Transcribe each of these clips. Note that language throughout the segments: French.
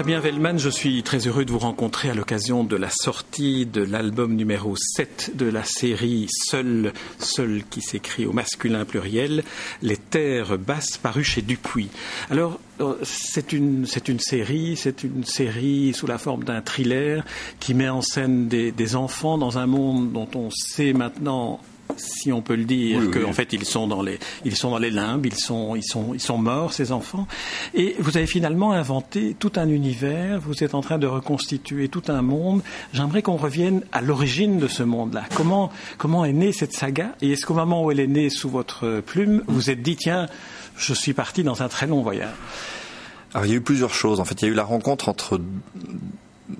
Fabien Vehlmann, je suis très heureux de vous rencontrer à l'occasion de la sortie de l'album numéro 7 de la série Seul, Seul qui s'écrit au masculin pluriel, Les terres basses, paru chez Dupuis. Alors, c'est une série sous la forme d'un thriller qui met en scène des enfants dans un monde dont on sait maintenant, si on peut le dire, en fait ils sont dans les limbes, ils sont morts, ces enfants. Et vous avez finalement inventé tout un univers, vous êtes en train de reconstituer tout un monde. J'aimerais qu'on revienne à l'origine de ce monde-là. Comment est née cette saga? Et est-ce qu'au moment où elle est née sous votre plume, vous êtes dit, tiens, je suis parti dans un très long voyage? Alors, il y a eu plusieurs choses. En fait, il y a eu la rencontre entre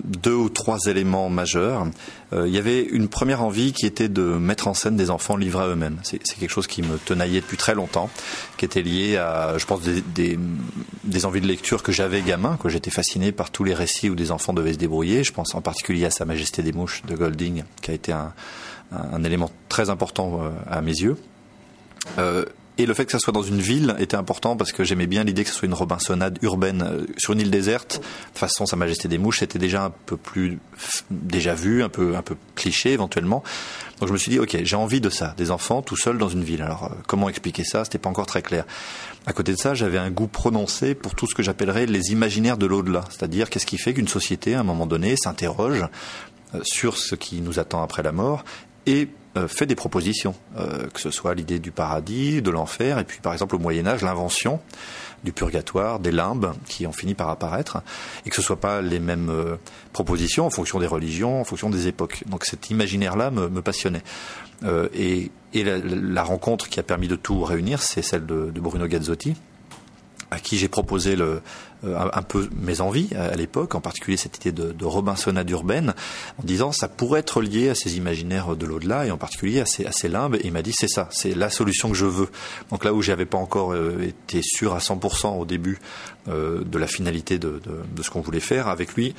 deux ou trois éléments majeurs. Il y avait une première envie qui était de mettre en scène des enfants livrés à eux-mêmes. C'est quelque chose qui me tenaillait depuis très longtemps, qui était lié à, je pense, des envies de lecture que j'avais gamin, que j'étais fasciné par tous les récits où des enfants devaient se débrouiller. Je pense en particulier à Sa Majesté des Mouches de Golding, qui a été un élément très important à mes yeux. Et le fait que ça soit dans une ville était important parce que j'aimais bien l'idée que ce soit une robinsonnade urbaine sur une île déserte. De toute façon, Sa Majesté des Mouches, c'était déjà un peu plus déjà vu, un peu cliché éventuellement. Donc je me suis dit, ok, j'ai envie de ça, des enfants tout seuls dans une ville. Alors comment expliquer ça? C'était pas encore très clair. À côté de ça, j'avais un goût prononcé pour tout ce que j'appellerais les imaginaires de l'au-delà. C'est-à-dire, qu'est-ce qui fait qu'une société, à un moment donné, s'interroge sur ce qui nous attend après la mort et fait des propositions, que ce soit l'idée du paradis, de l'enfer, et puis par exemple au Moyen-Âge, l'invention du purgatoire, des limbes qui ont fini par apparaître, et que ce ne soient pas les mêmes propositions en fonction des religions, en fonction des époques. Donc cet imaginaire-là me passionnait. Et la rencontre qui a permis de tout réunir, c'est celle de Bruno Gazzotti, à qui j'ai proposé un peu mes envies à l'époque, en particulier cette idée de robinsonnade urbaine, en disant ça pourrait être lié à ces imaginaires de l'au-delà et en particulier à ces limbes. Et il m'a dit c'est ça, c'est la solution que je veux. Donc là où j'avais pas encore été sûr à 100% au début de la finalité de ce qu'on voulait faire, avec lui,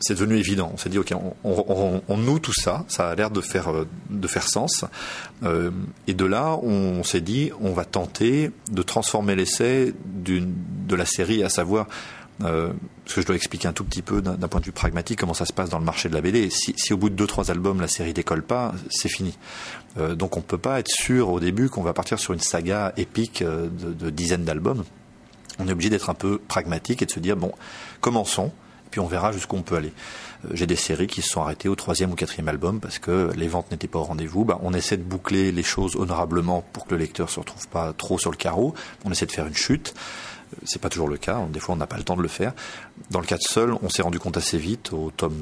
c'est devenu évident. On s'est dit, ok, on noue tout ça, ça a l'air de faire sens. Et de là, on s'est dit, on va tenter de transformer l'essai de la série, à savoir, parce que je dois expliquer un tout petit peu d'un point de vue pragmatique comment ça se passe dans le marché de la BD. Si au bout de 2-3 albums, la série décolle pas, c'est fini. Donc on peut pas être sûr au début qu'on va partir sur une saga épique de dizaines d'albums. On est obligé d'être un peu pragmatique et de se dire, bon, commençons. Puis on verra jusqu'où on peut aller. J'ai des séries qui se sont arrêtées au 3e ou 4e album parce que les ventes n'étaient pas au rendez-vous. On essaie de boucler les choses honorablement pour que le lecteur ne se retrouve pas trop sur le carreau. On essaie de faire une chute. C'est pas toujours le cas. Des fois, on n'a pas le temps de le faire. Dans le cas de Seul, on s'est rendu compte assez vite, au tome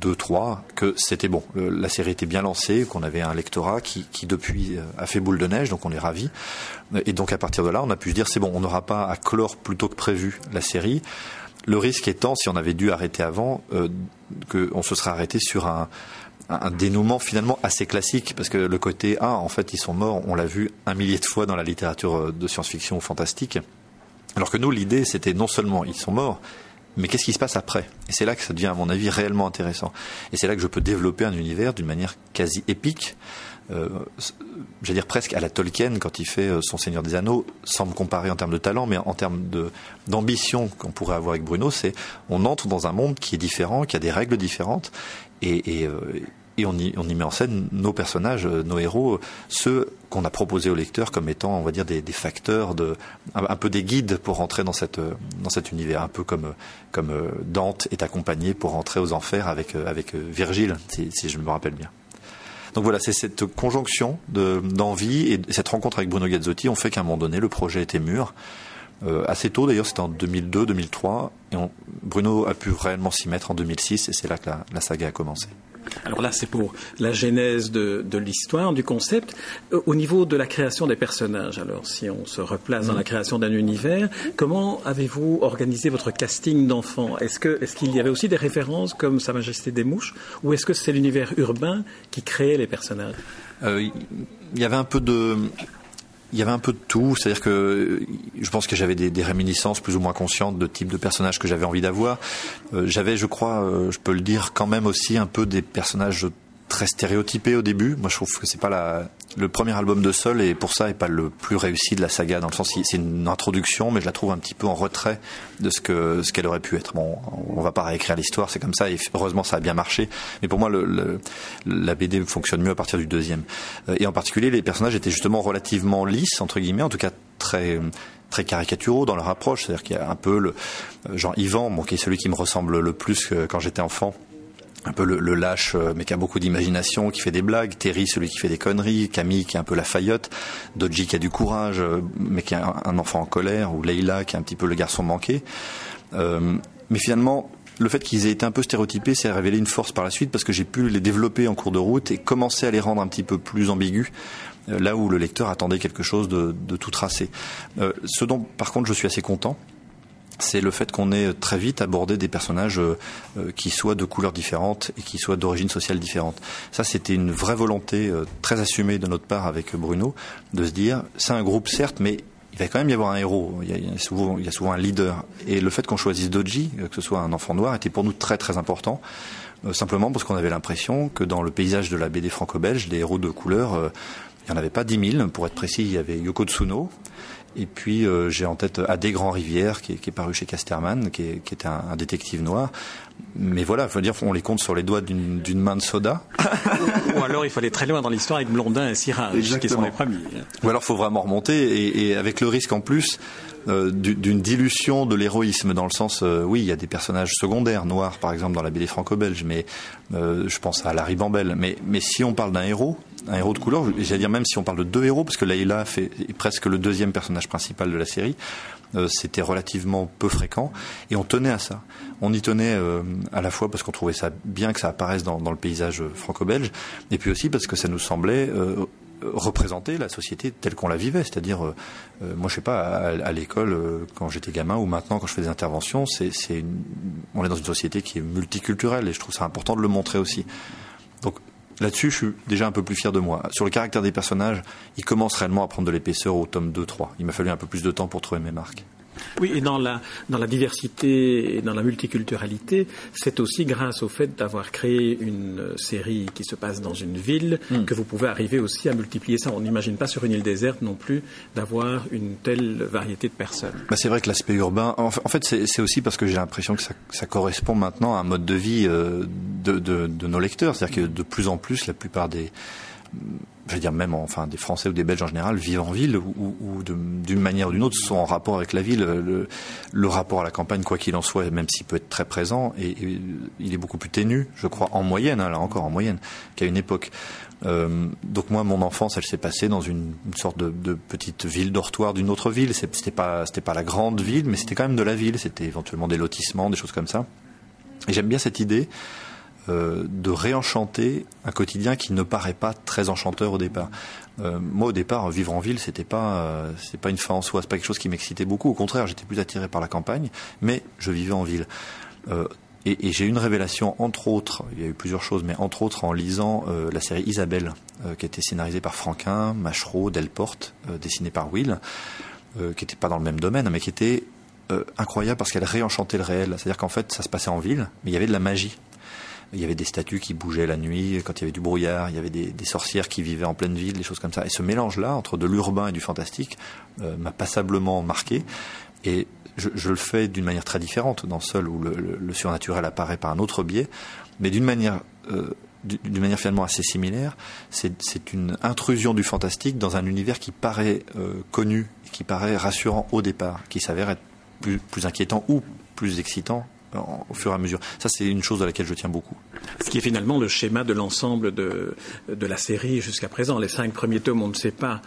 2-3, que c'était bon. La série était bien lancée, qu'on avait un lectorat qui depuis, a fait boule de neige, donc on est ravis. Et donc, à partir de là, on a pu se dire, c'est bon, on n'aura pas à clore plus tôt que prévu la série. Le risque étant, si on avait dû arrêter avant, qu'on se serait arrêté sur un dénouement finalement assez classique, parce que le côté « Ah, en fait, ils sont morts », on l'a vu un millier de fois dans la littérature de science-fiction ou fantastique. Alors que nous, l'idée, c'était non seulement « Ils sont morts », mais qu'est-ce qui se passe après? Et c'est là que ça devient, à mon avis, réellement intéressant. Et c'est là que je peux développer un univers d'une manière quasi épique, j'allais dire presque à la Tolkien quand il fait son Seigneur des Anneaux, sans me comparer en termes de talent, mais en termes d'ambition qu'on pourrait avoir avec Bruno, c'est on entre dans un monde qui est différent, qui a des règles différentes, et on y met en scène nos personnages, nos héros, ceux qu'on a proposés aux lecteurs comme étant, on va dire, des facteurs, un peu des guides pour rentrer dans cet univers, un peu comme Dante est accompagné pour rentrer aux enfers avec Virgile, si je me rappelle bien. Donc voilà, c'est cette conjonction d'envie et cette rencontre avec Bruno Gazzotti ont fait qu'à un moment donné, le projet était mûr. Assez tôt d'ailleurs, c'était en 2002-2003. Et Bruno a pu réellement s'y mettre en 2006 et c'est là que la saga a commencé. Alors là, c'est pour la genèse de l'histoire, du concept. Au niveau de la création des personnages, alors si on se replace dans la création d'un univers, comment avez-vous organisé votre casting d'enfants? Est-ce qu'il y avait aussi des références comme Sa Majesté des Mouches, ou est-ce que c'est l'univers urbain qui créait les personnages? Il y avait un peu de tout, c'est-à-dire que je pense que j'avais des réminiscences plus ou moins conscientes de types de personnages que j'avais envie d'avoir. J'avais, je crois, je peux le dire quand même aussi, un peu des personnages très stéréotypés au début. Moi, je trouve que c'est pas le premier album de Seul et pour ça est pas le plus réussi de la saga, dans le sens c'est une introduction mais je la trouve un petit peu en retrait de ce qu'elle aurait pu être. Bon, on va pas réécrire l'histoire, c'est comme ça et heureusement ça a bien marché, mais pour moi la BD fonctionne mieux à partir du deuxième, et en particulier les personnages étaient justement relativement lisses entre guillemets, en tout cas très caricaturaux dans leur approche, c'est-à-dire qu'il y a un peu le genre Yvan, bon, qui est celui qui me ressemble le plus quand j'étais enfant, un peu le lâche mais qui a beaucoup d'imagination, qui fait des blagues, Terry celui qui fait des conneries, Camille qui est un peu la faillotte, Dodgy qui a du courage mais qui est un enfant en colère, ou Leila qui est un petit peu le garçon manqué, mais finalement le fait qu'ils aient été un peu stéréotypés, c'est révélé une force par la suite parce que j'ai pu les développer en cours de route et commencer à les rendre un petit peu plus ambigus, là où le lecteur attendait quelque chose de tout tracé. Ce dont par contre je suis assez content, c'est le fait qu'on ait très vite abordé des personnages qui soient de couleurs différentes et qui soient d'origine sociale différente. Ça, c'était une vraie volonté très assumée de notre part avec Bruno, de se dire, c'est un groupe certes, mais il va quand même y avoir un héros, il y a souvent un leader. Et le fait qu'on choisisse Dodgy, que ce soit un enfant noir, était pour nous très très important. Simplement parce qu'on avait l'impression que dans le paysage de la BD franco-belge, les héros de couleur, il n'y en avait pas 10 000. Pour être précis, il y avait Yoko Tsuno. Et puis j'ai en tête Adé Grand Rivière qui est paru chez Casterman, qui était un détective noir. Mais voilà, faut dire, on les compte sur les doigts d'une main de soda. Ou alors il faut aller très loin dans l'histoire avec Blondin et Sirage. Exactement. Qui sont les premiers. Ou alors faut vraiment remonter et avec le risque en plus d'une dilution de l'héroïsme, dans le sens, oui, il y a des personnages secondaires noirs par exemple dans la BD franco-belge, mais je pense à Larry Bambel. Mais si on parle d'un héros, un héros de couleur, j'allais dire même si on parle de deux héros, parce que Leïla est presque le deuxième personnage principal de la série, c'était relativement peu fréquent, et on tenait à ça. On y tenait à la fois parce qu'on trouvait ça bien que ça apparaisse dans le paysage franco-belge, et puis aussi parce que ça nous semblait représenter la société telle qu'on la vivait, c'est-à-dire, moi je sais pas, à l'école quand j'étais gamin ou maintenant quand je fais des interventions, on est dans une société qui est multiculturelle, et je trouve ça important de le montrer aussi. Donc là-dessus, je suis déjà un peu plus fier de moi. Sur le caractère des personnages, ils commencent réellement à prendre de l'épaisseur au tome 2-3. Il m'a fallu un peu plus de temps pour trouver mes marques. Oui, et dans la diversité et dans la multiculturalité, c'est aussi grâce au fait d'avoir créé une série qui se passe dans une ville que vous pouvez arriver aussi à multiplier ça. On n'imagine pas sur une île déserte non plus d'avoir une telle variété de personnes. Bah, c'est vrai que l'aspect urbain, en fait c'est aussi parce que j'ai l'impression que ça correspond maintenant à un mode de vie de nos lecteurs. C'est-à-dire que de plus en plus, la plupart je veux dire même des Français ou des Belges en général vivent en ville ou d'une manière ou d'une autre sont en rapport avec la ville. Le rapport à la campagne, quoi qu'il en soit, même s'il peut être très présent, et il est beaucoup plus ténu, je crois, en moyenne, hein, là encore en moyenne, qu'à une époque. Donc moi, mon enfance, elle s'est passée dans une sorte de petite ville dortoir d'une autre ville. C'était pas la grande ville, mais c'était quand même de la ville. C'était éventuellement des lotissements, des choses comme ça. Et j'aime bien cette idée de réenchanter un quotidien qui ne paraît pas très enchanteur au départ. Moi, au départ, vivre en ville, c'était pas une fin en soi, c'est pas quelque chose qui m'excitait beaucoup. Au contraire, j'étais plus attiré par la campagne, mais je vivais en ville. Et j'ai eu une révélation, entre autres, il y a eu plusieurs choses, mais entre autres en lisant la série Isabelle, qui a été scénarisée par Franquin, Machereau, Delporte, dessinée par Will, qui n'était pas dans le même domaine, mais qui était incroyable parce qu'elle réenchantait le réel. C'est-à-dire qu'en fait, ça se passait en ville, mais il y avait de la magie. Il y avait des statues qui bougeaient la nuit, quand il y avait du brouillard, il y avait des sorcières qui vivaient en pleine ville, des choses comme ça. Et ce mélange-là, entre de l'urbain et du fantastique, m'a passablement marqué. Et je le fais d'une manière très différente dans Seul, où le surnaturel apparaît par un autre biais, mais d'une manière finalement assez similaire. C'est une intrusion du fantastique dans un univers qui paraît connu, qui paraît rassurant au départ, qui s'avère être plus inquiétant ou plus excitant au fur et à mesure. Ça, c'est une chose à laquelle je tiens beaucoup. Ce qui est finalement le schéma de l'ensemble de la série jusqu'à présent. Les 5 premiers tomes, on ne sait pas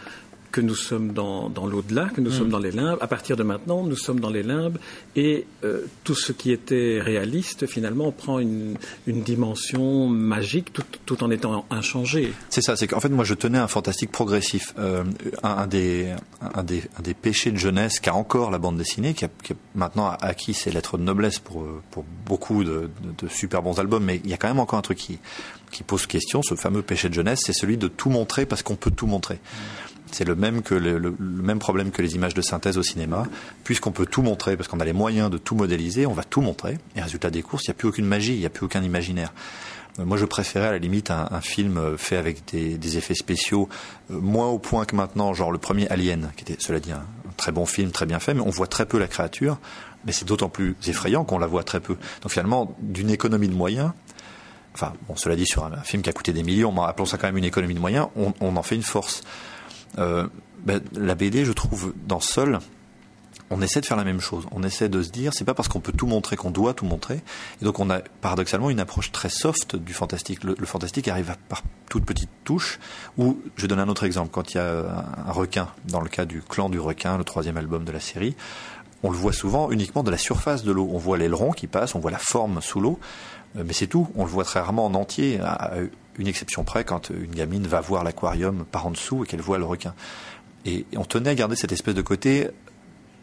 que nous sommes dans l'au-delà, que nous sommes dans les limbes. À partir de maintenant, nous sommes dans les limbes et tout ce qui était réaliste, finalement, prend une dimension magique tout en étant inchangé. C'est ça, c'est qu'en fait, moi, je tenais à un fantastique progressif. Un des péchés de jeunesse qu'a encore la bande dessinée, qui a maintenant acquis ses lettres de noblesse pour beaucoup de super bons albums, mais il y a quand même encore un truc qui pose question, ce fameux péché de jeunesse, c'est celui de tout montrer parce qu'on peut tout montrer. C'est le même, le même problème que les images de synthèse au cinéma. Puisqu'on peut tout montrer, parce qu'on a les moyens de tout modéliser, on va tout montrer. Et résultat des courses, il n'y a plus aucune magie, il n'y a plus aucun imaginaire. Moi, je préférais à la limite un film fait avec des effets spéciaux moins au point que maintenant, genre le premier Alien, qui était, cela dit, un très bon film, très bien fait, mais on voit très peu la créature, mais c'est d'autant plus effrayant qu'on la voit très peu. Donc finalement, d'une économie de moyens, enfin, bon, cela dit, sur un film qui a coûté des millions, mais appelons ça quand même une économie de moyens, on en fait une force. La BD, je trouve, dans Seul, on essaie de faire la même chose. On essaie de se dire, c'est pas parce qu'on peut tout montrer qu'on doit tout montrer. Et donc on a paradoxalement une approche très soft du fantastique. Le fantastique arrive par toutes petites touches. Ou, je donne un autre exemple, quand il y a un requin, dans le cas du Clan du Requin, le troisième album de la série, on le voit souvent uniquement de la surface de l'eau. On voit l'aileron qui passe, on voit la forme sous l'eau, mais c'est tout. On le voit très rarement en entier, à une exception près, quand une gamine va voir l'aquarium par en dessous et qu'elle voit le requin. Et on tenait à garder cette espèce de côté...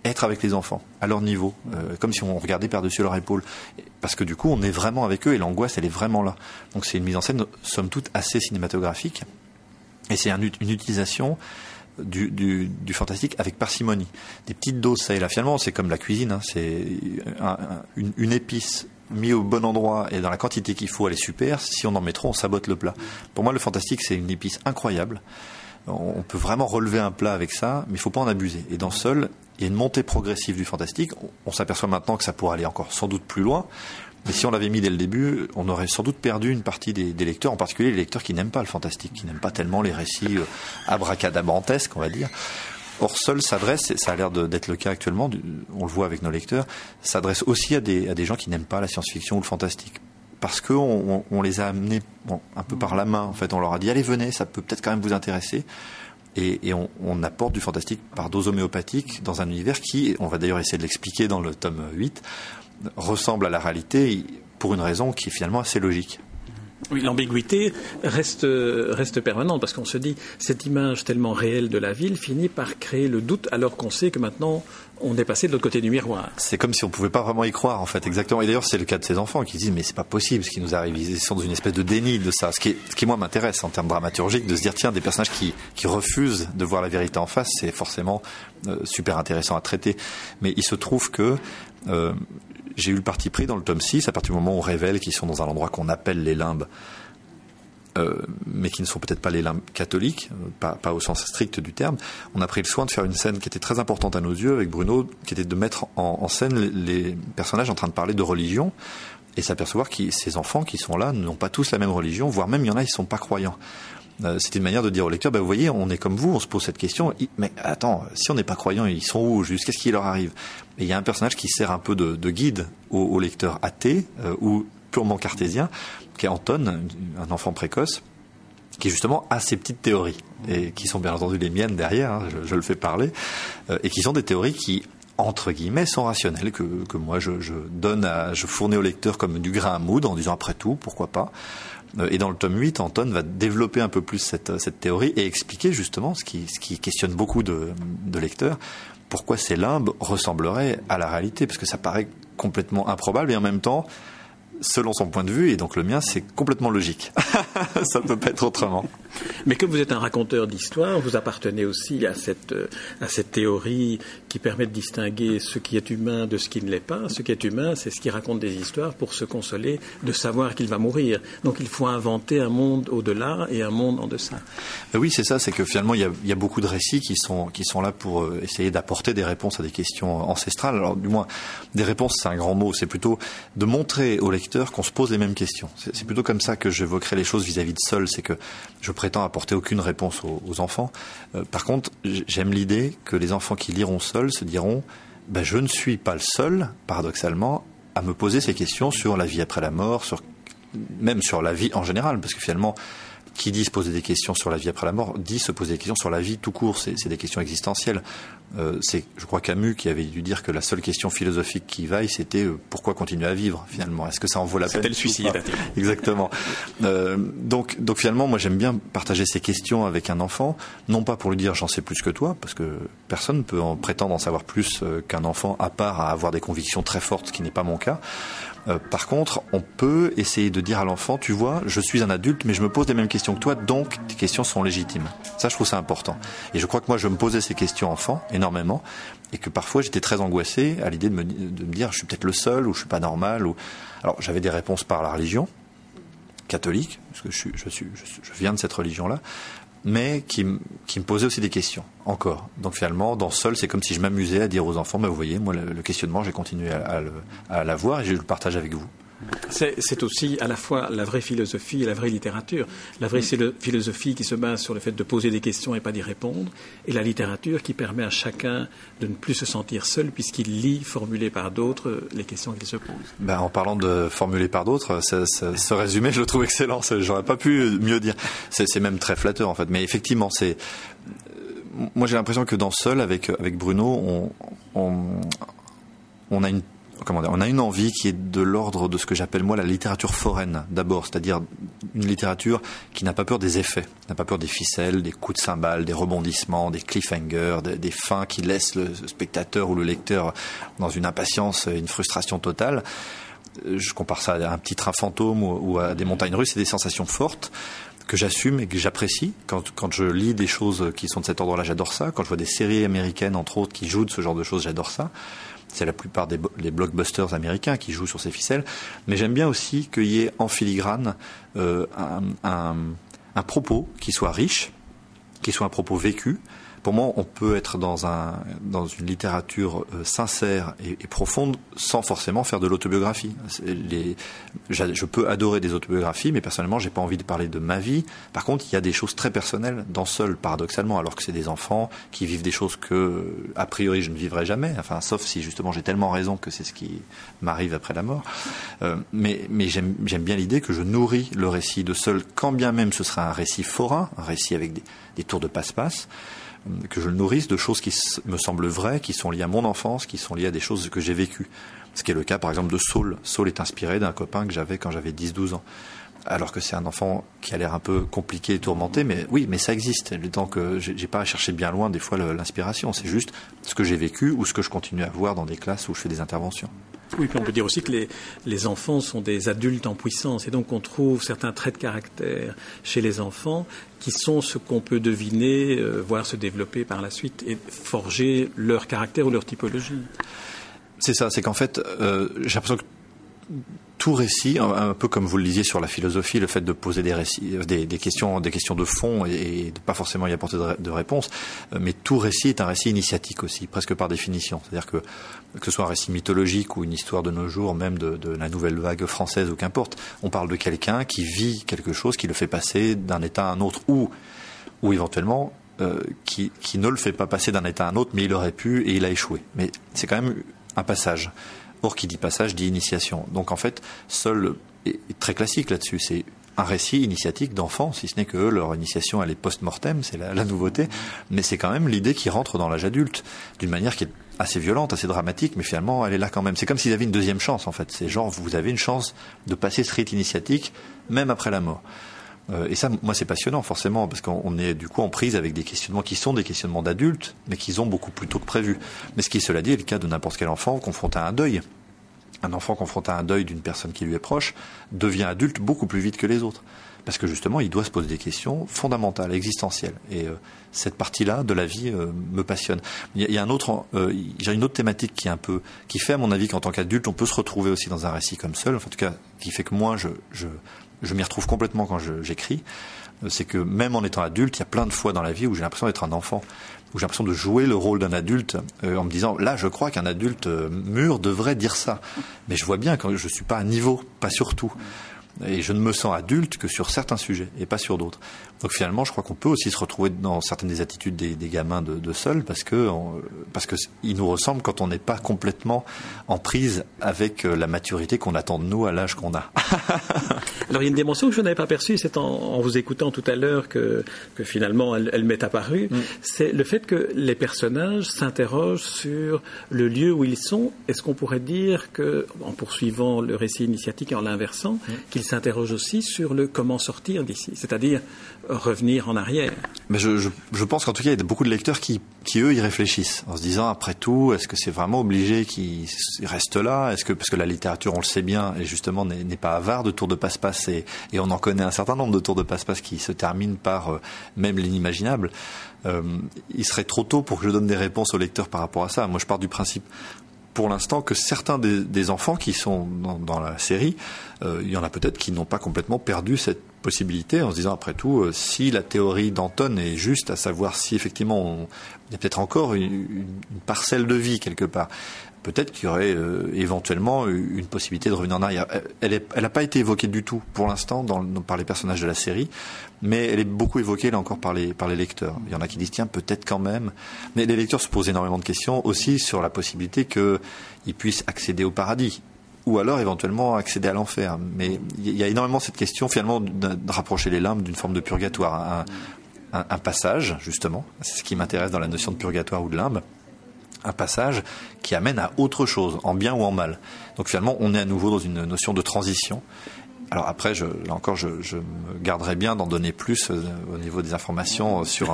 être avec les enfants, à leur niveau, comme si on regardait par-dessus leur épaule. Parce que du coup, on est vraiment avec eux et l'angoisse, elle est vraiment là. Donc c'est une mise en scène, somme toute, assez cinématographique. Et c'est une utilisation du fantastique avec parcimonie. Des petites doses, ça et là. Finalement, c'est comme la cuisine, hein, c'est une épice mise au bon endroit et dans la quantité qu'il faut, elle est super. Si on en met trop, on sabote le plat. Pour moi, le fantastique, c'est une épice incroyable. On peut vraiment relever un plat avec ça, mais il ne faut pas en abuser. Et dans Seul, il y a une montée progressive du fantastique. On s'aperçoit maintenant que ça pourrait aller encore sans doute plus loin. Mais si on l'avait mis dès le début, on aurait sans doute perdu une partie des lecteurs, en particulier les lecteurs qui n'aiment pas le fantastique, qui n'aiment pas tellement les récits abracadabrantesques, on va dire. Or, Seul s'adresse, et ça a l'air d'être le cas actuellement, on le voit avec nos lecteurs, s'adresse aussi à des gens qui n'aiment pas la science-fiction ou le fantastique. Parce que on les a amenés un peu par la main, en fait. On leur a dit, allez, venez, ça peut peut-être quand même vous intéresser. Et on apporte du fantastique par dose homéopathique dans un univers qui, on va d'ailleurs essayer de l'expliquer dans le tome 8, ressemble à la réalité pour une raison qui est finalement assez logique. Oui, l'ambiguïté reste permanente parce qu'on se dit, cette image tellement réelle de la ville finit par créer le doute alors qu'on sait que maintenant on est passé de l'autre côté du miroir. C'est comme si on ne pouvait pas vraiment y croire en fait, exactement. Et d'ailleurs c'est le cas de ces enfants qui disent mais c'est pas possible ce qui nous arrive, ils sont dans une espèce de déni de ça. Ce qui moi m'intéresse en termes dramaturgiques, de se dire tiens, des personnages qui refusent de voir la vérité en face, c'est forcément super intéressant à traiter. Mais il se trouve que... j'ai eu le parti pris dans le tome 6, à partir du moment où on révèle qu'ils sont dans un endroit qu'on appelle les limbes, mais qui ne sont peut-être pas les limbes catholiques, pas au sens strict du terme. On a pris le soin de faire une scène qui était très importante à nos yeux avec Bruno, qui était de mettre en scène les personnages en train de parler de religion et s'apercevoir que ces enfants qui sont là n'ont pas tous la même religion, voire même il y en a, ils ne sont pas croyants. C'était une manière de dire au lecteur, vous voyez, on est comme vous, on se pose cette question, mais attends, si on n'est pas croyant, ils sont où, juste, qu'est-ce qui leur arrive? Et il y a un personnage qui sert un peu de guide au lecteur athée, ou purement cartésien, qui est Anton, un enfant précoce, qui justement a ses petites théories, et qui sont bien entendu les miennes derrière, hein, je le fais parler, et qui sont des théories qui, entre guillemets, sont rationnelles, que moi je fournis au lecteur comme du grain à moudre, en disant après tout, pourquoi pas. Et dans le tome 8, Anton va développer un peu plus cette théorie et expliquer justement ce qui questionne beaucoup de lecteurs, pourquoi ces limbes ressembleraient à la réalité, parce que ça paraît complètement improbable et en même temps, selon son point de vue, et donc le mien, c'est complètement logique. Ça ne peut pas être autrement. Mais comme vous êtes un raconteur d'histoire, vous appartenez aussi à cette théorie qui permet de distinguer ce qui est humain de ce qui ne l'est pas. Ce qui est humain, c'est ce qui raconte des histoires pour se consoler de savoir qu'il va mourir. Donc il faut inventer un monde au-delà et un monde en deçà. Oui, c'est ça, c'est que finalement, il y a beaucoup de récits qui sont là pour essayer d'apporter des réponses à des questions ancestrales. Alors du moins, des réponses, c'est un grand mot, c'est plutôt de montrer au lecteur qu'on se pose les mêmes questions. C'est plutôt comme ça que j'évoquerai les choses vis-à-vis de Seul, c'est que je prétends apporter aucune réponse aux enfants. Par contre, j'aime l'idée que les enfants qui liront Seul se diront « je ne suis pas le seul, paradoxalement, à me poser ces questions sur la vie après la mort, même sur la vie en général, parce que finalement, qui dit se poser des questions sur la vie après la mort, dit se poser des questions sur la vie tout court. C'est des questions existentielles. C'est, je crois, Camus qui avait dû dire que la seule question philosophique qui vaille, c'était pourquoi continuer à vivre, finalement. Est-ce que ça en vaut la peine ? C'était le suicide. Exactement. Donc finalement, moi, j'aime bien partager ces questions avec un enfant, non pas pour lui dire j'en sais plus que toi, parce que personne ne peut en prétendre en savoir plus qu'un enfant, à part à avoir des convictions très fortes, ce qui n'est pas mon cas, Par contre, on peut essayer de dire à l'enfant, tu vois, je suis un adulte, mais je me pose les mêmes questions que toi, donc tes questions sont légitimes. Ça, je trouve ça important. Et je crois que moi, je me posais ces questions enfant, énormément, et que parfois, j'étais très angoissé à l'idée de me dire, je suis peut-être le seul, ou je suis pas normal, ou... Alors, j'avais des réponses par la religion, catholique, parce que je viens de cette religion-là, mais qui me posait aussi des questions, encore. Donc finalement, dans Seul, c'est comme si je m'amusais à dire aux enfants, bah, vous voyez, moi, le questionnement, j'ai continué à l'avoir et je le partage avec vous. C'est aussi à la fois la vraie philosophie et la vraie littérature. La vraie philosophie qui se base sur le fait de poser des questions et pas d'y répondre, et la littérature qui permet à chacun de ne plus se sentir seul puisqu'il lit, formulé par d'autres, les questions qu'il se pose. Ben, en parlant de formulé par d'autres, ce résumé, je le trouve excellent. J'aurais pas pu mieux dire. C'est même très flatteur en fait. Mais effectivement, c'est... Moi, j'ai l'impression que dans Seul, avec Bruno, on a une... Comment dire, on a une envie qui est de l'ordre de ce que j'appelle moi la littérature foraine d'abord, c'est-à-dire une littérature qui n'a pas peur des effets, n'a pas peur des ficelles, des coups de cymbales, des rebondissements, des cliffhangers, des fins qui laissent le spectateur ou le lecteur dans une impatience, une frustration totale. Je compare ça à un petit train fantôme ou à des montagnes russes, c'est des sensations fortes que j'assume et que j'apprécie. Quand je lis des choses qui sont de cet ordre-là, j'adore ça. Quand je vois des séries américaines, entre autres, qui jouent de ce genre de choses, j'adore ça. C'est la plupart des blockbusters américains qui jouent sur ces ficelles. Mais j'aime bien aussi qu'il y ait en filigrane un propos qui soit riche, qui soit un propos vécu. Pour moi, on peut être dans une littérature sincère et profonde sans forcément faire de l'autobiographie. Je peux adorer des autobiographies, mais personnellement, j'ai pas envie de parler de ma vie. Par contre, il y a des choses très personnelles dans Seul, paradoxalement, alors que c'est des enfants qui vivent des choses que, a priori, je ne vivrai jamais. Enfin, sauf si justement j'ai tellement raison que c'est ce qui m'arrive après la mort. Mais j'aime bien l'idée que je nourris le récit de Seul, quand bien même ce sera un récit forain, un récit avec des tours de passe-passe, que je le nourrisse de choses qui me semblent vraies, qui sont liées à mon enfance, qui sont liées à des choses que j'ai vécues. Ce qui est le cas, par exemple, de Saul. Saul est inspiré d'un copain que j'avais quand j'avais 10-12 ans. Alors que c'est un enfant qui a l'air un peu compliqué et tourmenté, mais oui, mais ça existe. Donc, j'ai pas à chercher bien loin, des fois, l'inspiration. C'est juste ce que j'ai vécu ou ce que je continue à voir dans des classes où je fais des interventions. Oui, puis on peut dire aussi que les enfants sont des adultes en puissance, et donc on trouve certains traits de caractère chez les enfants qui sont ce qu'on peut deviner, voir se développer par la suite et forger leur caractère ou leur typologie. C'est ça, c'est qu'en fait, j'ai l'impression que tout récit, un peu comme vous le disiez sur la philosophie, le fait de poser des récits, des questions de fond et de pas forcément y apporter de réponse, mais tout récit est un récit initiatique aussi, presque par définition. C'est-à-dire que ce soit un récit mythologique ou une histoire de nos jours, même de la nouvelle vague française ou qu'importe, on parle de quelqu'un qui vit quelque chose, qui le fait passer d'un état à un autre, ou éventuellement qui ne le fait pas passer d'un état à un autre, mais il aurait pu et il a échoué. Mais c'est quand même un passage. Or, qui dit passage, dit initiation. Donc, en fait, Seul est très classique là-dessus. C'est un récit initiatique d'enfants, si ce n'est que eux, leur initiation, elle est post-mortem, c'est la nouveauté. Mais c'est quand même l'idée qui rentre dans l'âge adulte, d'une manière qui est assez violente, assez dramatique, mais finalement, elle est là quand même. C'est comme s'ils avaient une deuxième chance, en fait. C'est genre, vous avez une chance de passer ce rite initiatique, même après la mort. Et ça, moi, c'est passionnant, forcément, parce qu'on est du coup en prise avec des questionnements qui sont des questionnements d'adultes, mais qu'ils ont beaucoup plus tôt que prévu. Mais ce qui, cela dit, est le cas de n'importe quel enfant confronté à un deuil. Un enfant confronté à un deuil d'une personne qui lui est proche devient adulte beaucoup plus vite que les autres. Parce que justement, il doit se poser des questions fondamentales, existentielles. Et cette partie-là de la vie me passionne. Il y a un autre, j'ai une autre thématique qui est un peu, qui fait à mon avis qu'en tant qu'adulte, on peut se retrouver aussi dans un récit comme Seul. Enfin, en tout cas, qui fait que moi, je m'y retrouve complètement quand j'écris. C'est que même en étant adulte, il y a plein de fois dans la vie où j'ai l'impression d'être un enfant, où j'ai l'impression de jouer le rôle d'un adulte en me disant, là, je crois qu'un adulte mûr devrait dire ça. Mais je vois bien que je suis pas à niveau, pas sur tout. Et je ne me sens adulte que sur certains sujets et pas sur d'autres. Donc finalement, je crois qu'on peut aussi se retrouver dans certaines des attitudes des gamins de Seul, parce que ils nous ressemblent quand on n'est pas complètement en prise avec la maturité qu'on attend de nous à l'âge qu'on a. Alors il y a une dimension que je n'avais pas perçue, c'est en vous écoutant tout à l'heure que finalement elle m'est apparue, c'est le fait que les personnages s'interrogent sur le lieu où ils sont. Est-ce qu'on pourrait dire que, en poursuivant le récit initiatique et en l'inversant, qu'ils s'interroge aussi sur le comment sortir d'ici, c'est-à-dire revenir en arrière. Mais je pense qu'en tout cas, il y a beaucoup de lecteurs qui eux, y réfléchissent, en se disant, après tout, est-ce que c'est vraiment obligé qu'ils restent là? Est-ce que, parce que la littérature, on le sait bien, et justement, n'est pas avare de tours de passe-passe, et on en connaît un certain nombre de tours de passe-passe qui se terminent par même l'inimaginable. Il serait trop tôt pour que je donne des réponses aux lecteurs par rapport à ça. Moi, je pars du principe, pour l'instant, que certains des enfants qui sont dans la série, il y en a peut-être qui n'ont pas complètement perdu cette possibilité, en se disant, après tout, si la théorie d'Anton est juste, à savoir si effectivement il y a peut-être encore une parcelle de vie quelque part, peut-être qu'il y aurait éventuellement une possibilité de revenir en arrière. Elle n'a pas été évoquée du tout pour l'instant par les personnages de la série, mais elle est beaucoup évoquée là encore par les lecteurs. Il y en a qui disent tiens, peut-être quand même. Mais les lecteurs se posent énormément de questions aussi sur la possibilité qu'ils puissent accéder au paradis, ou alors éventuellement accéder à l'enfer. Mais il y a énormément cette question finalement de rapprocher les limbes d'une forme de purgatoire. Un passage, justement, c'est ce qui m'intéresse dans la notion de purgatoire ou de limbe. Un passage qui amène à autre chose, en bien ou en mal. Donc finalement, on est à nouveau dans une notion de transition. Alors après, je me garderai bien d'en donner plus au niveau des informations sur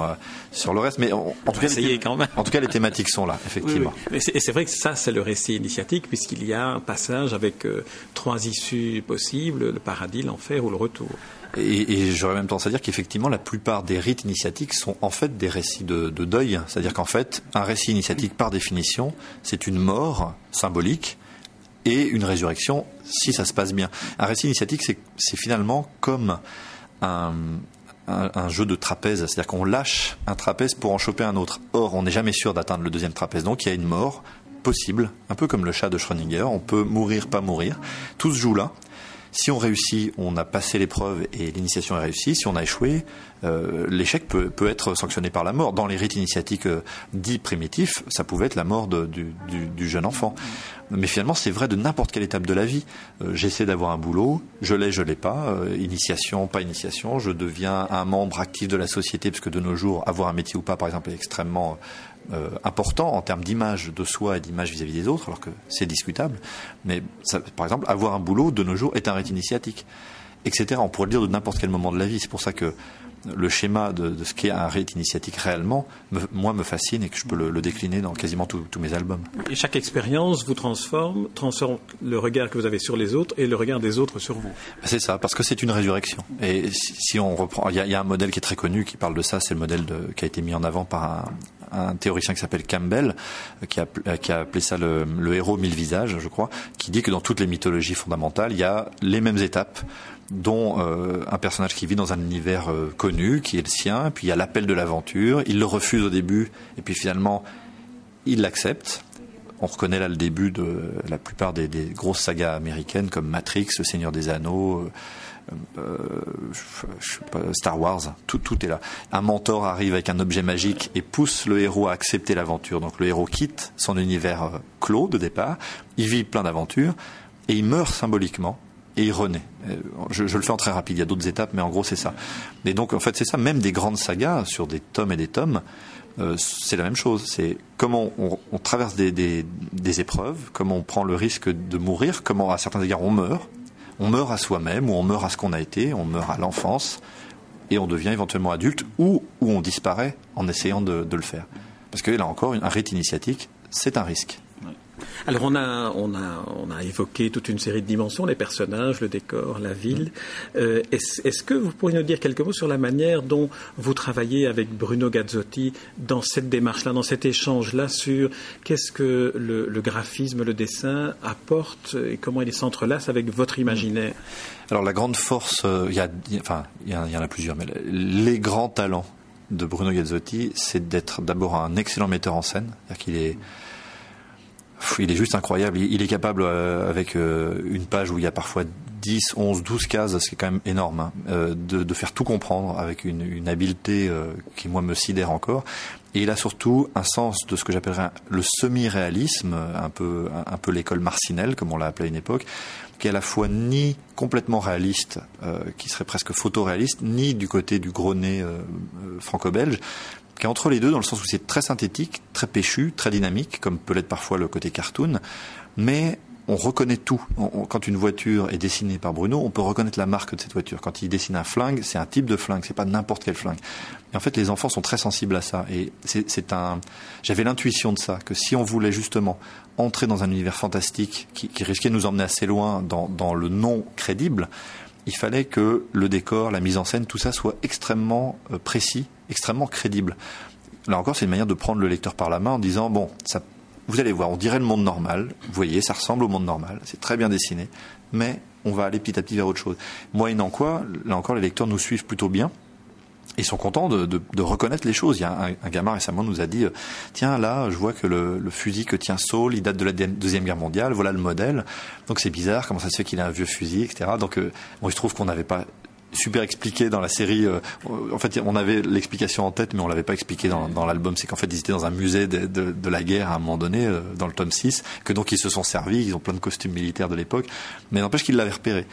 le reste. Mais en tout cas, les thématiques sont là, effectivement. Oui, oui. Et c'est vrai que ça, c'est le récit initiatique, puisqu'il y a un passage avec trois issues possibles, le paradis, l'enfer ou le retour. Et j'aurais même tendance à dire qu'effectivement, la plupart des rites initiatiques sont en fait des récits de deuil. C'est-à-dire qu'en fait, un récit initiatique, par définition, c'est une mort symbolique et une résurrection, si ça se passe bien. Un récit initiatique, c'est finalement comme un jeu de trapèze, c'est-à-dire qu'on lâche un trapèze pour en choper un autre. Or, on n'est jamais sûr d'atteindre le deuxième trapèze, donc il y a une mort possible, un peu comme le chat de Schrödinger, on peut mourir, pas mourir, tout se joue là. Si on réussit, on a passé l'épreuve et l'initiation est réussie. Si on a échoué, l'échec peut être sanctionné par la mort. Dans les rites initiatiques dits primitifs, ça pouvait être la mort du jeune enfant. Mais finalement, c'est vrai de n'importe quelle étape de la vie. J'essaie d'avoir un boulot, je l'ai pas. Initiation, pas initiation. Je deviens un membre actif de la société, parce que de nos jours, avoir un métier ou pas, par exemple, est extrêmement important en termes d'image de soi et d'image vis-à-vis des autres, alors que c'est discutable. Mais ça, par exemple, avoir un boulot de nos jours est un rite initiatique, etc. On pourrait le dire de n'importe quel moment de la vie. C'est pour ça que le schéma de ce qu'est un rite initiatique réellement, me fascine et que je peux le décliner dans quasiment tous mes albums. Et chaque expérience vous transforme le regard que vous avez sur les autres et le regard des autres sur vous. C'est ça, parce que c'est une résurrection. Et si on reprend, il y a un modèle qui est très connu qui parle de ça, c'est le modèle qui a été mis en avant par un théoricien qui s'appelle Campbell, qui a appelé ça le héros mille visages, je crois, qui dit que dans toutes les mythologies fondamentales, il y a les mêmes étapes, dont un personnage qui vit dans un univers connu, qui est le sien, puis il y a l'appel de l'aventure, il le refuse au début, et puis finalement, il l'accepte. On reconnaît là le début de la plupart des grosses sagas américaines, comme Matrix, Le Seigneur des Anneaux, je sais pas, Star Wars, tout est là. Un mentor arrive avec un objet magique et pousse le héros à accepter l'aventure. Donc le héros quitte son univers clos de départ, il vit plein d'aventures, et il meurt symboliquement. Et il renaît. Je le fais en très rapide, il y a d'autres étapes, mais en gros c'est ça. Et donc en fait c'est ça, même des grandes sagas sur des tomes et des tomes, c'est la même chose. C'est comment on traverse des épreuves, comment on prend le risque de mourir, comment à certains égards on meurt. On meurt à soi-même, ou on meurt à ce qu'on a été, on meurt à l'enfance, et on devient éventuellement adulte, ou on disparaît en essayant de le faire. Parce que là encore, un rite initiatique, c'est un risque. Alors on a évoqué toute une série de dimensions, les personnages, le décor, la ville. Est-ce que vous pourriez nous dire quelques mots sur la manière dont vous travaillez avec Bruno Gazzotti dans cette démarche-là, dans cet échange-là sur qu'est-ce que le graphisme, le dessin apporte et comment il s'entrelace avec votre imaginaire? Alors la grande force, il y en a plusieurs, mais les grands talents de Bruno Gazzotti, c'est d'être d'abord un excellent metteur en scène, c'est-à-dire qu'il est... Il est juste incroyable. Il est capable, avec une page où il y a parfois 10, 11, 12 cases, ce qui est quand même énorme, de faire tout comprendre avec une habileté qui, moi, me sidère encore. Et il a surtout un sens de ce que j'appellerais le semi-réalisme, un peu l'école Marcinelle, comme on l'a appelé à une époque, qui est à la fois ni complètement réaliste, qui serait presque photoréaliste, ni du côté du gros nez franco-belge, qui est entre les deux, dans le sens où c'est très synthétique, très péchu, très dynamique, comme peut l'être parfois le côté cartoon, mais on reconnaît tout. Quand une voiture est dessinée par Bruno, on peut reconnaître la marque de cette voiture. Quand il dessine un flingue, c'est un type de flingue, c'est pas n'importe quel flingue. Et en fait, les enfants sont très sensibles à ça. Et j'avais l'intuition de ça, que si on voulait justement entrer dans un univers fantastique qui risquait de nous emmener assez loin dans le non crédible, il fallait que le décor, la mise en scène, tout ça soit extrêmement précis, extrêmement crédible. Là encore, c'est une manière de prendre le lecteur par la main en disant, bon, ça, vous allez voir, on dirait le monde normal, vous voyez, ça ressemble au monde normal, c'est très bien dessiné, mais on va aller petit à petit vers autre chose. Moyennant quoi, là encore, les lecteurs nous suivent plutôt bien et sont contents de reconnaître les choses. Il y a un gamin récemment nous a dit, tiens, là, je vois que le fusil que tient Seul, il date de la Deuxième Guerre mondiale, voilà le modèle, donc c'est bizarre, comment ça se fait qu'il a un vieux fusil, etc. Donc, bon, il se trouve qu'on n'avait pas super expliqué dans la série, en fait on avait l'explication en tête mais on l'avait pas expliqué dans l'album, c'est qu'en fait ils étaient dans un musée de la guerre à un moment donné dans le tome 6, que donc ils se sont servis, ils ont plein de costumes militaires de l'époque, mais n'empêche qu'ils l'avaient repéré.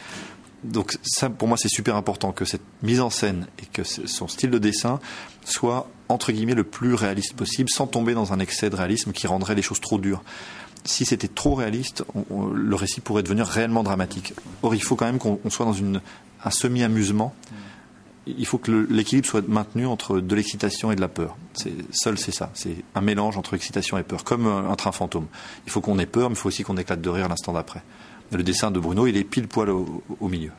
Donc ça, pour moi, c'est super important que cette mise en scène et que son style de dessin soit entre guillemets le plus réaliste possible, sans tomber dans un excès de réalisme qui rendrait les choses trop dures. Si c'était trop réaliste, le récit pourrait devenir réellement dramatique. Or, il faut quand même qu'on soit dans un semi-amusement. Il faut que l'équilibre soit maintenu entre de l'excitation et de la peur. Seul, c'est ça. C'est un mélange entre excitation et peur, comme un train fantôme. Il faut qu'on ait peur, mais il faut aussi qu'on éclate de rire l'instant d'après. Le dessin de Bruno, il est pile poil au milieu.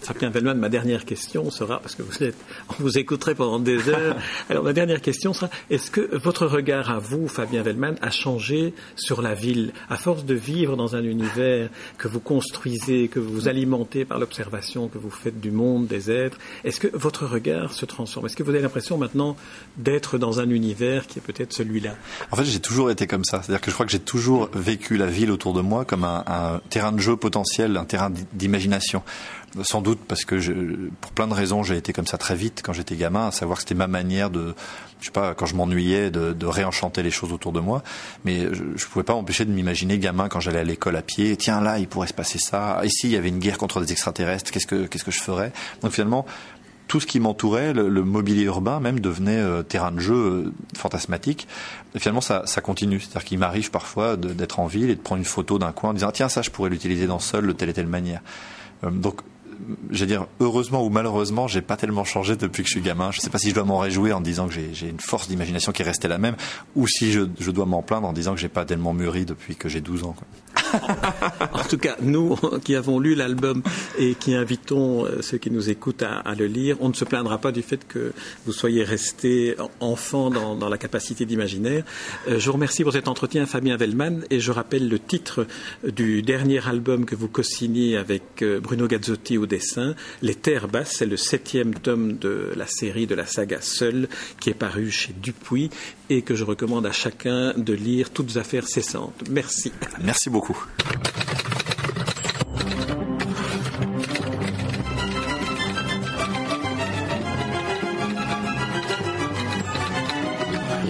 Fabien Vehlmann, ma dernière question sera, parce que on vous écouterait pendant des heures, alors ma dernière question sera, est-ce que votre regard à vous, Fabien Vehlmann, a changé sur la ville, à force de vivre dans un univers que vous construisez, que vous alimentez par l'observation que vous faites du monde, des êtres, est-ce que votre regard se transforme? Est-ce que vous avez l'impression maintenant d'être dans un univers qui est peut-être celui-là? En fait, j'ai toujours été comme ça, c'est-à-dire que je crois que j'ai toujours vécu la ville autour de moi comme un terrain de jeu potentiel, un terrain d'imagination. Sans doute parce que pour plein de raisons, j'ai été comme ça très vite quand j'étais gamin, à savoir que c'était ma manière de, je sais pas, quand je m'ennuyais, de réenchanter les choses autour de moi. Mais je pouvais pas m'empêcher de m'imaginer gamin quand j'allais à l'école à pied. Tiens, là, il pourrait se passer ça. Ici, il y avait une guerre contre des extraterrestres. Qu'est-ce que je ferais? Donc finalement, tout ce qui m'entourait, le mobilier urbain même, devenait terrain de jeu fantasmatique. Et finalement, ça continue. C'est-à-dire qu'il m'arrive parfois d'être en ville et de prendre une photo d'un coin en disant, tiens, ça, je pourrais l'utiliser dans Seul de telle et telle manière. Donc, je veux dire, heureusement ou malheureusement, j'ai pas tellement changé depuis que je suis gamin. Je sais pas si je dois m'en réjouir en disant que j'ai une force d'imagination qui est restée la même, ou si je dois m'en plaindre en disant que j'ai pas tellement mûri depuis que j'ai 12 ans, quoi. En tout cas, nous qui avons lu l'album et qui invitons ceux qui nous écoutent à le lire, on ne se plaindra pas du fait que vous soyez resté enfant dans la capacité d'imaginaire. Je vous remercie pour cet entretien, Fabien Vehlmann, et je rappelle le titre du dernier album que vous co-signez avec Bruno Gazzotti au dessin, Les terres basses. C'est le 7e tome de la série, de la saga Seul, qui est paru chez Dupuis et que je recommande à chacun de lire, toutes affaires cessantes. Merci. Merci beaucoup.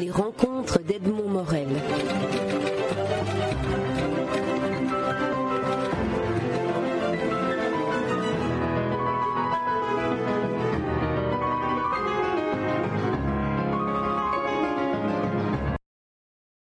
Les rencontres d'Edmond Morel.